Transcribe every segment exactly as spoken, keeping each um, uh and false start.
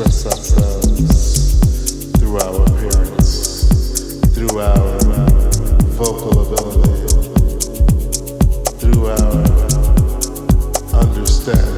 express ourselves through our appearance, through our vocal ability, through our understanding.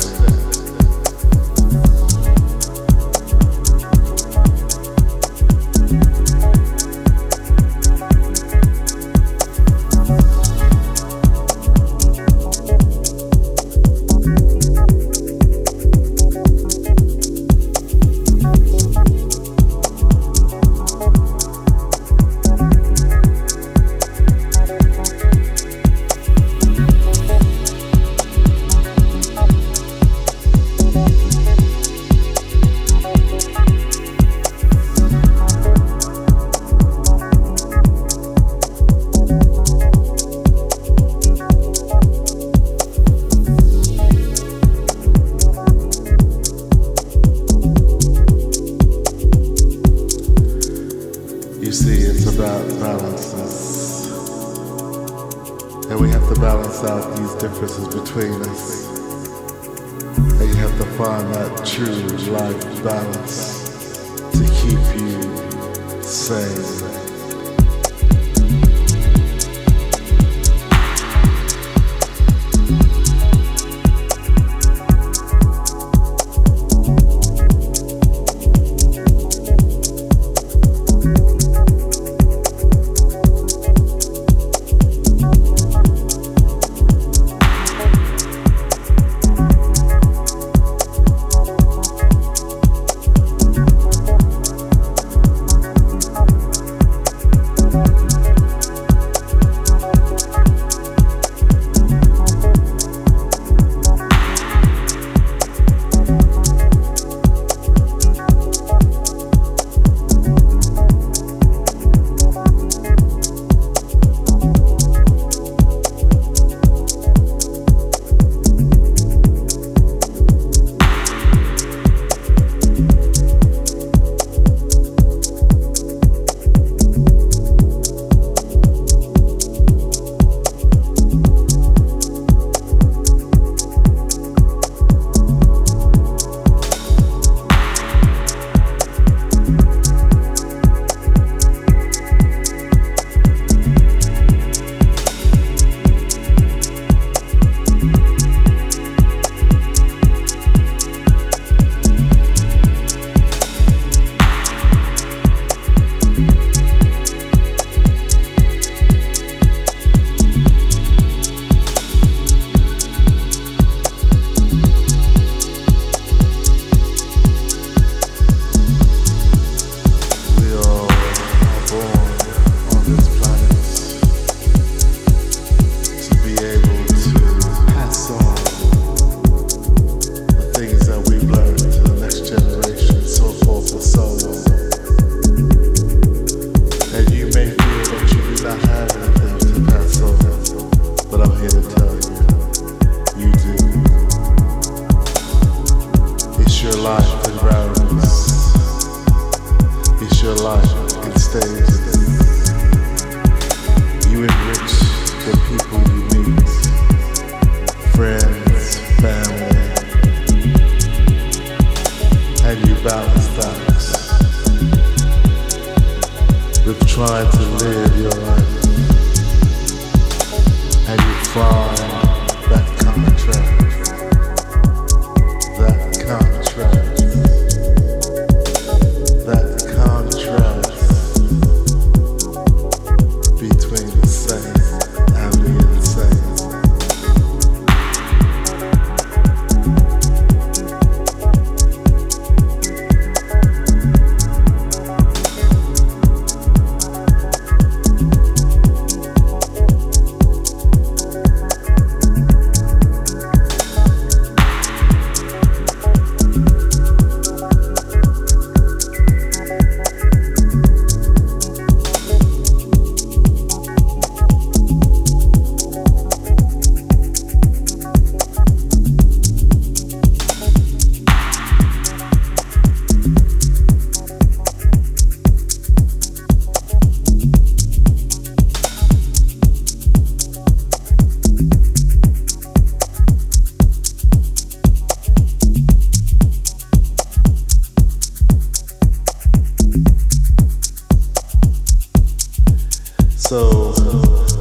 So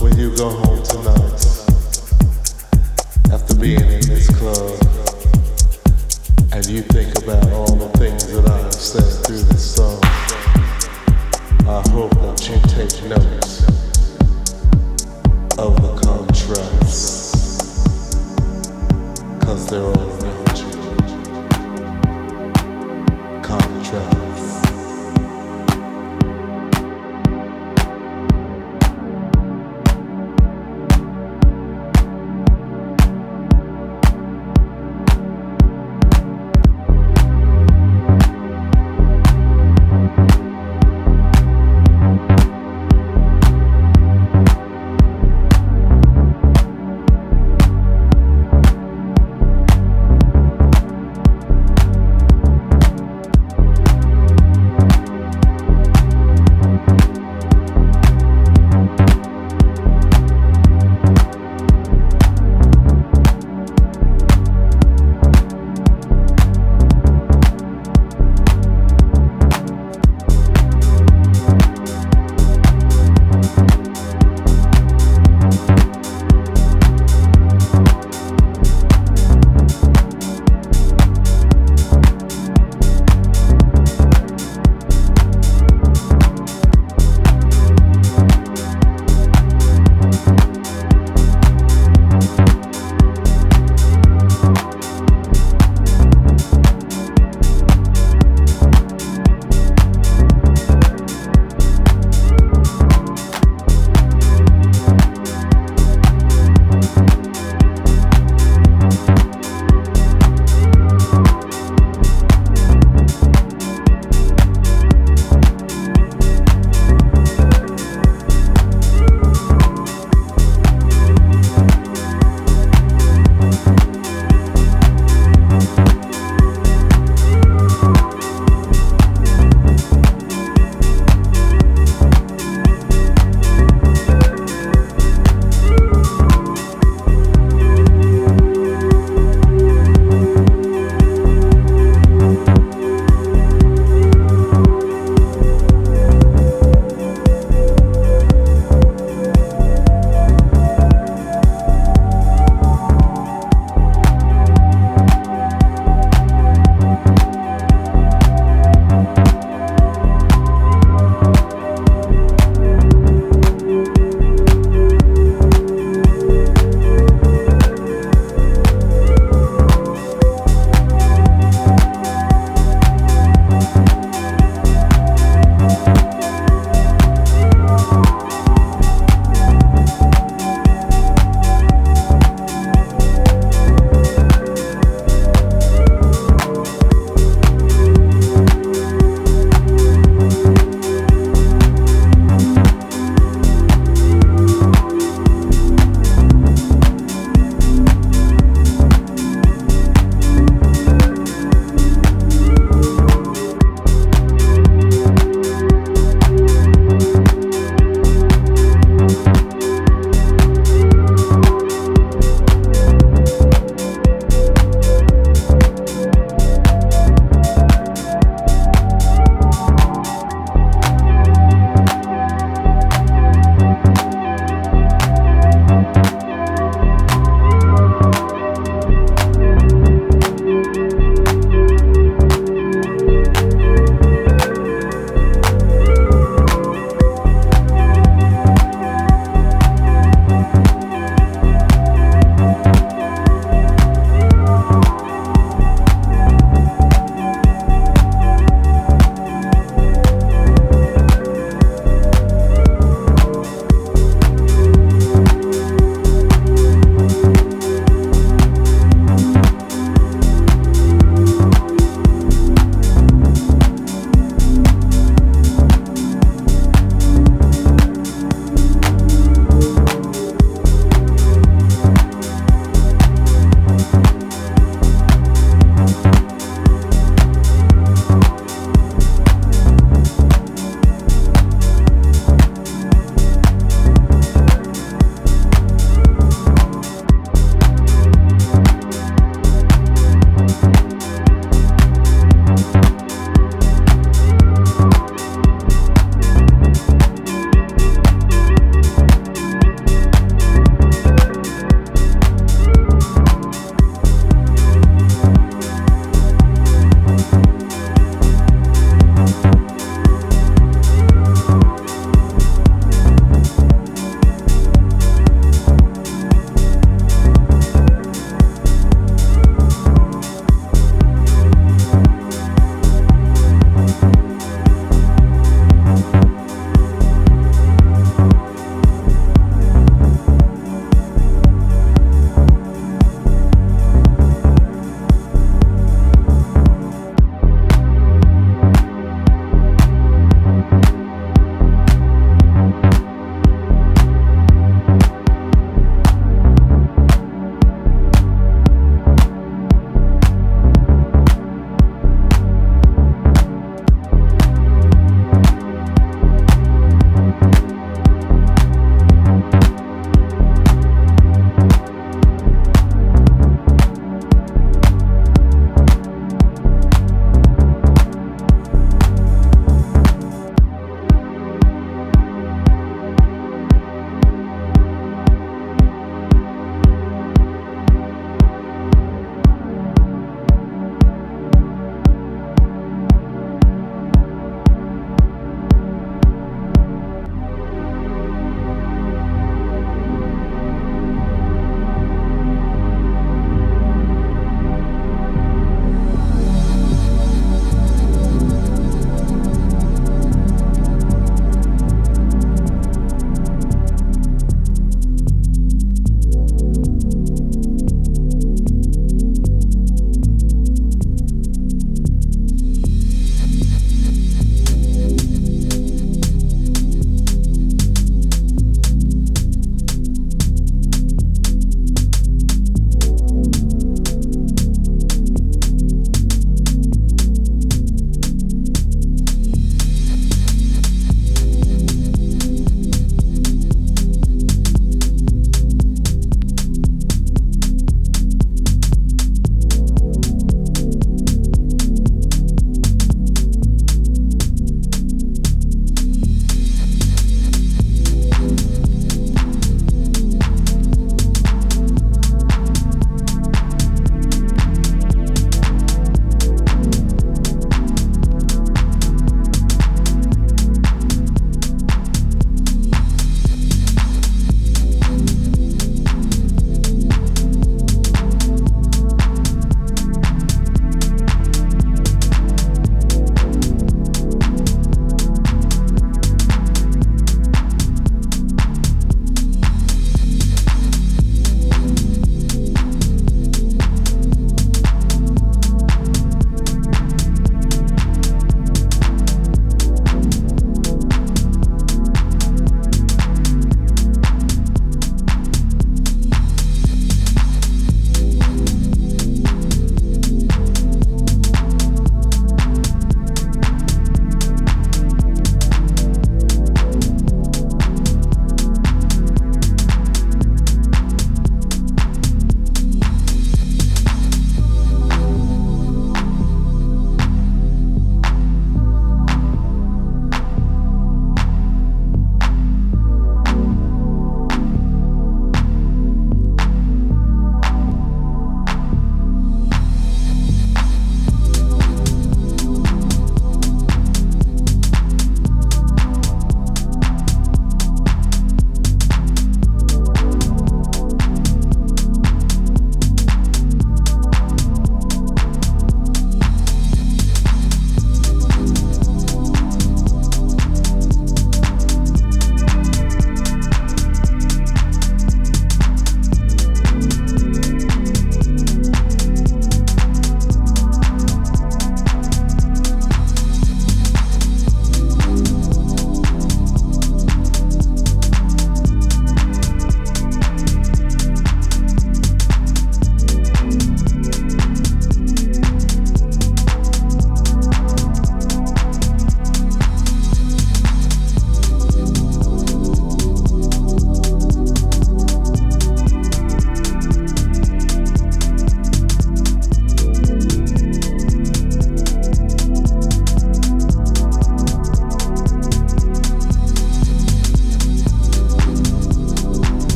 when you go home tonight, after being in this club, and you think about all the things that I have said through this song, I hope that you take notice of the contrasts, 'cause they're all around you. Contrasts.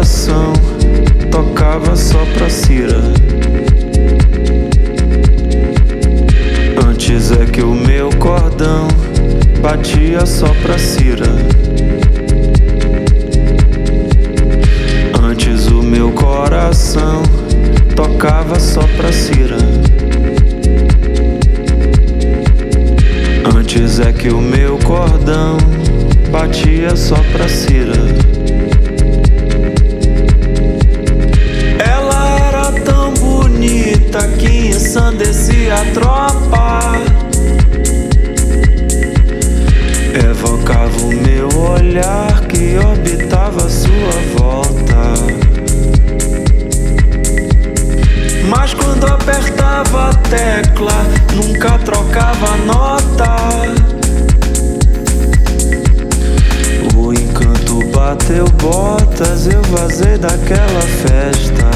coração tocava só pra Cira. Antes é que o meu cordão batia só pra Cira. Antes o meu coração tocava só pra Cira. Antes é que o meu cordão batia só pra Cira. Ela era tão bonita que ensandecia a tropa. Evocava o meu olhar que orbitava a sua volta. Mas quando apertava a tecla, nunca trocava nota. O encanto bateu botas, eu vazei daquela festa.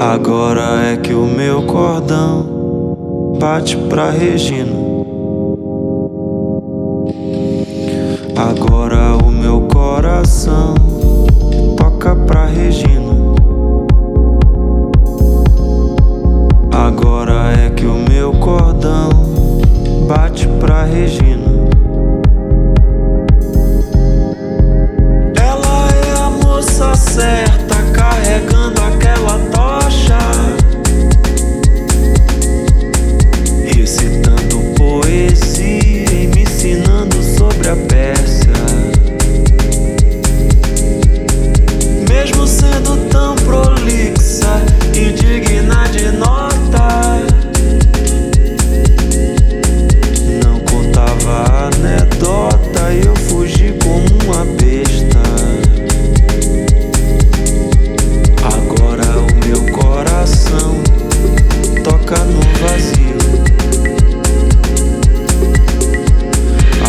Agora é que o meu cordão bate pra Regina. Agora o meu coração toca pra Regina. Agora é que o meu cordão bate pra Regina. Ela é a moça certa carregando aquela tocha. Recitando poesia e me ensinando sobre a peça. Mesmo sendo tão prolixa e digna de nota, não contava anedota e eu fugi como uma besta. Agora o meu coração toca no vazio.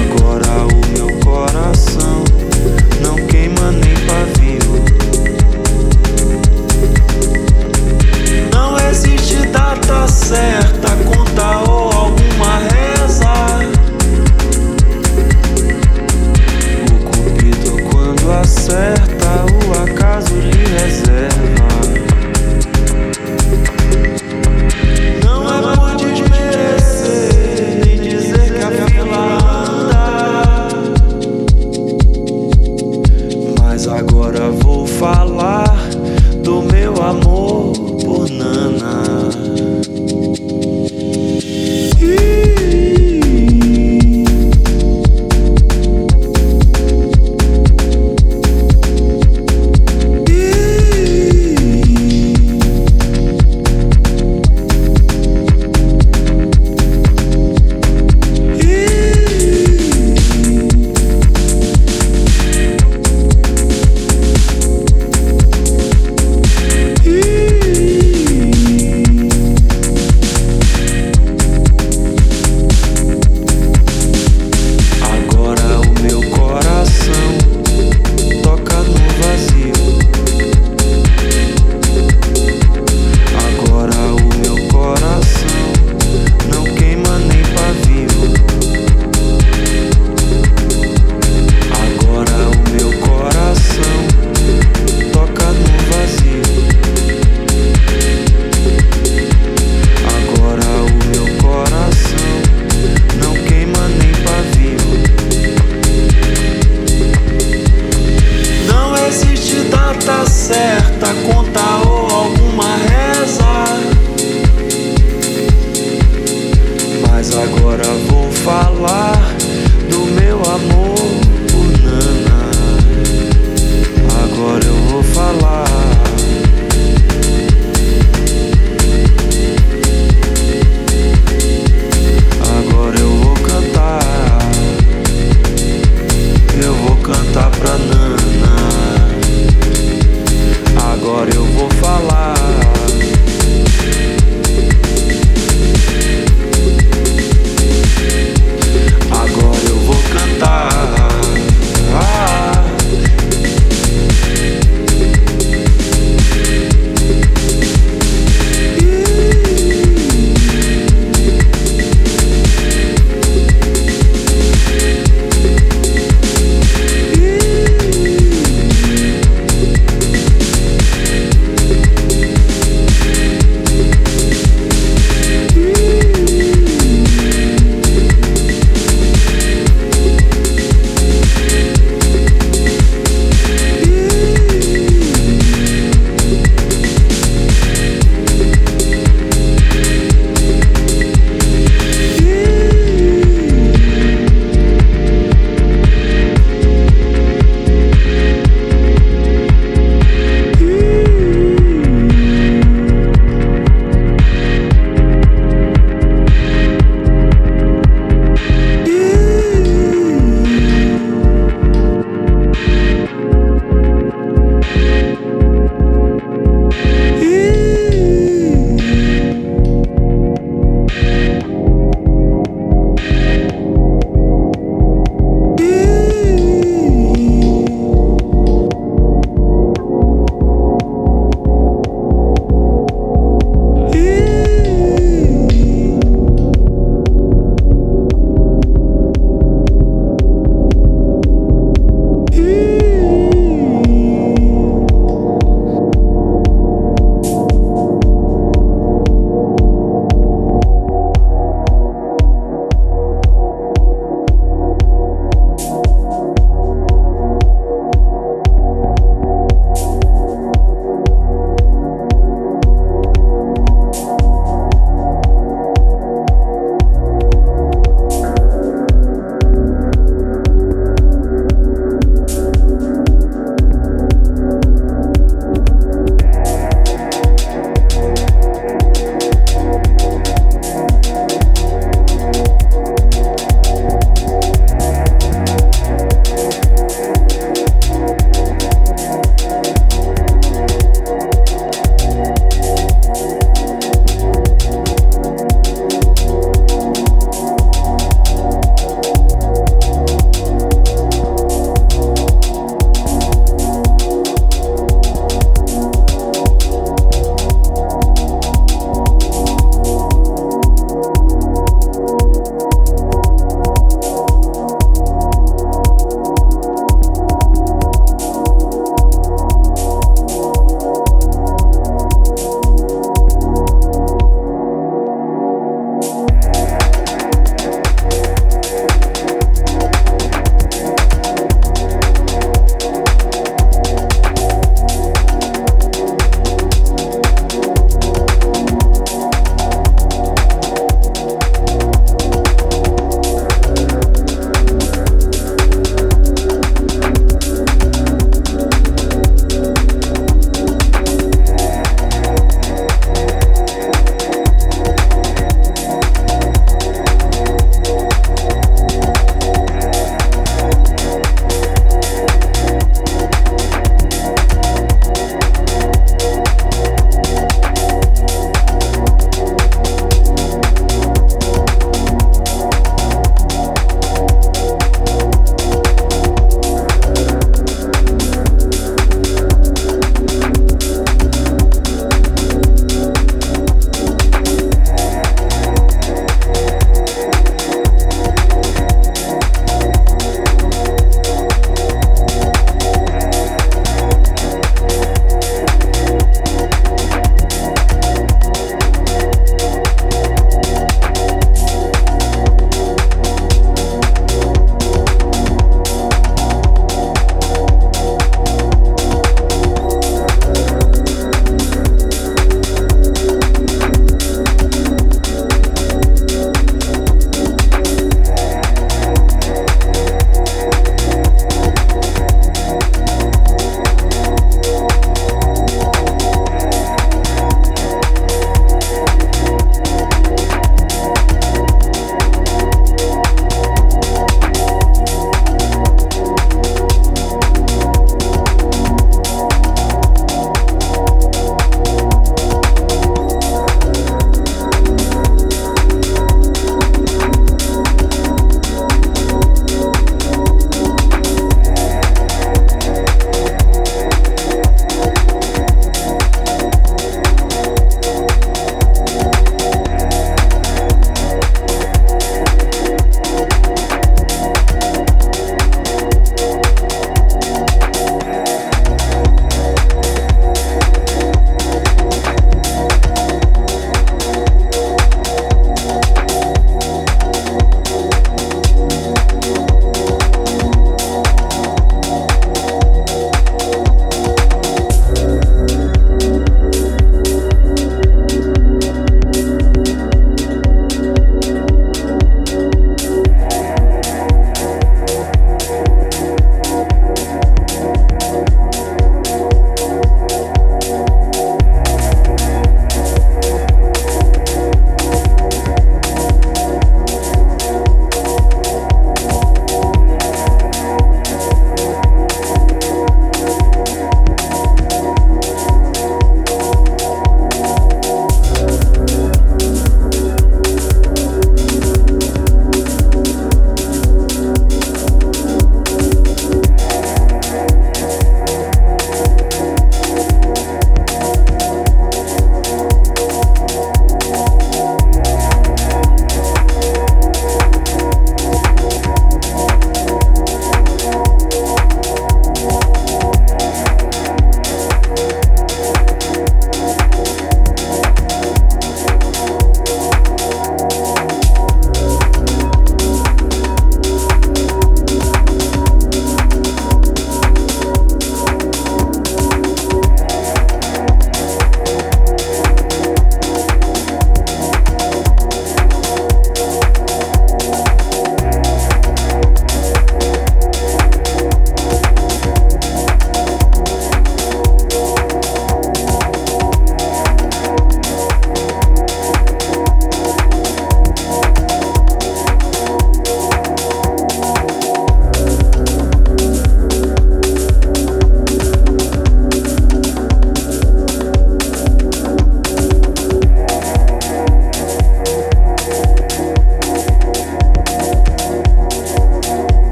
Agora o meu coração não queima nem pavio. Não existe data certa, conta ou alguma reza. O cupido quando acerta, o acaso lhe reserva. Fala.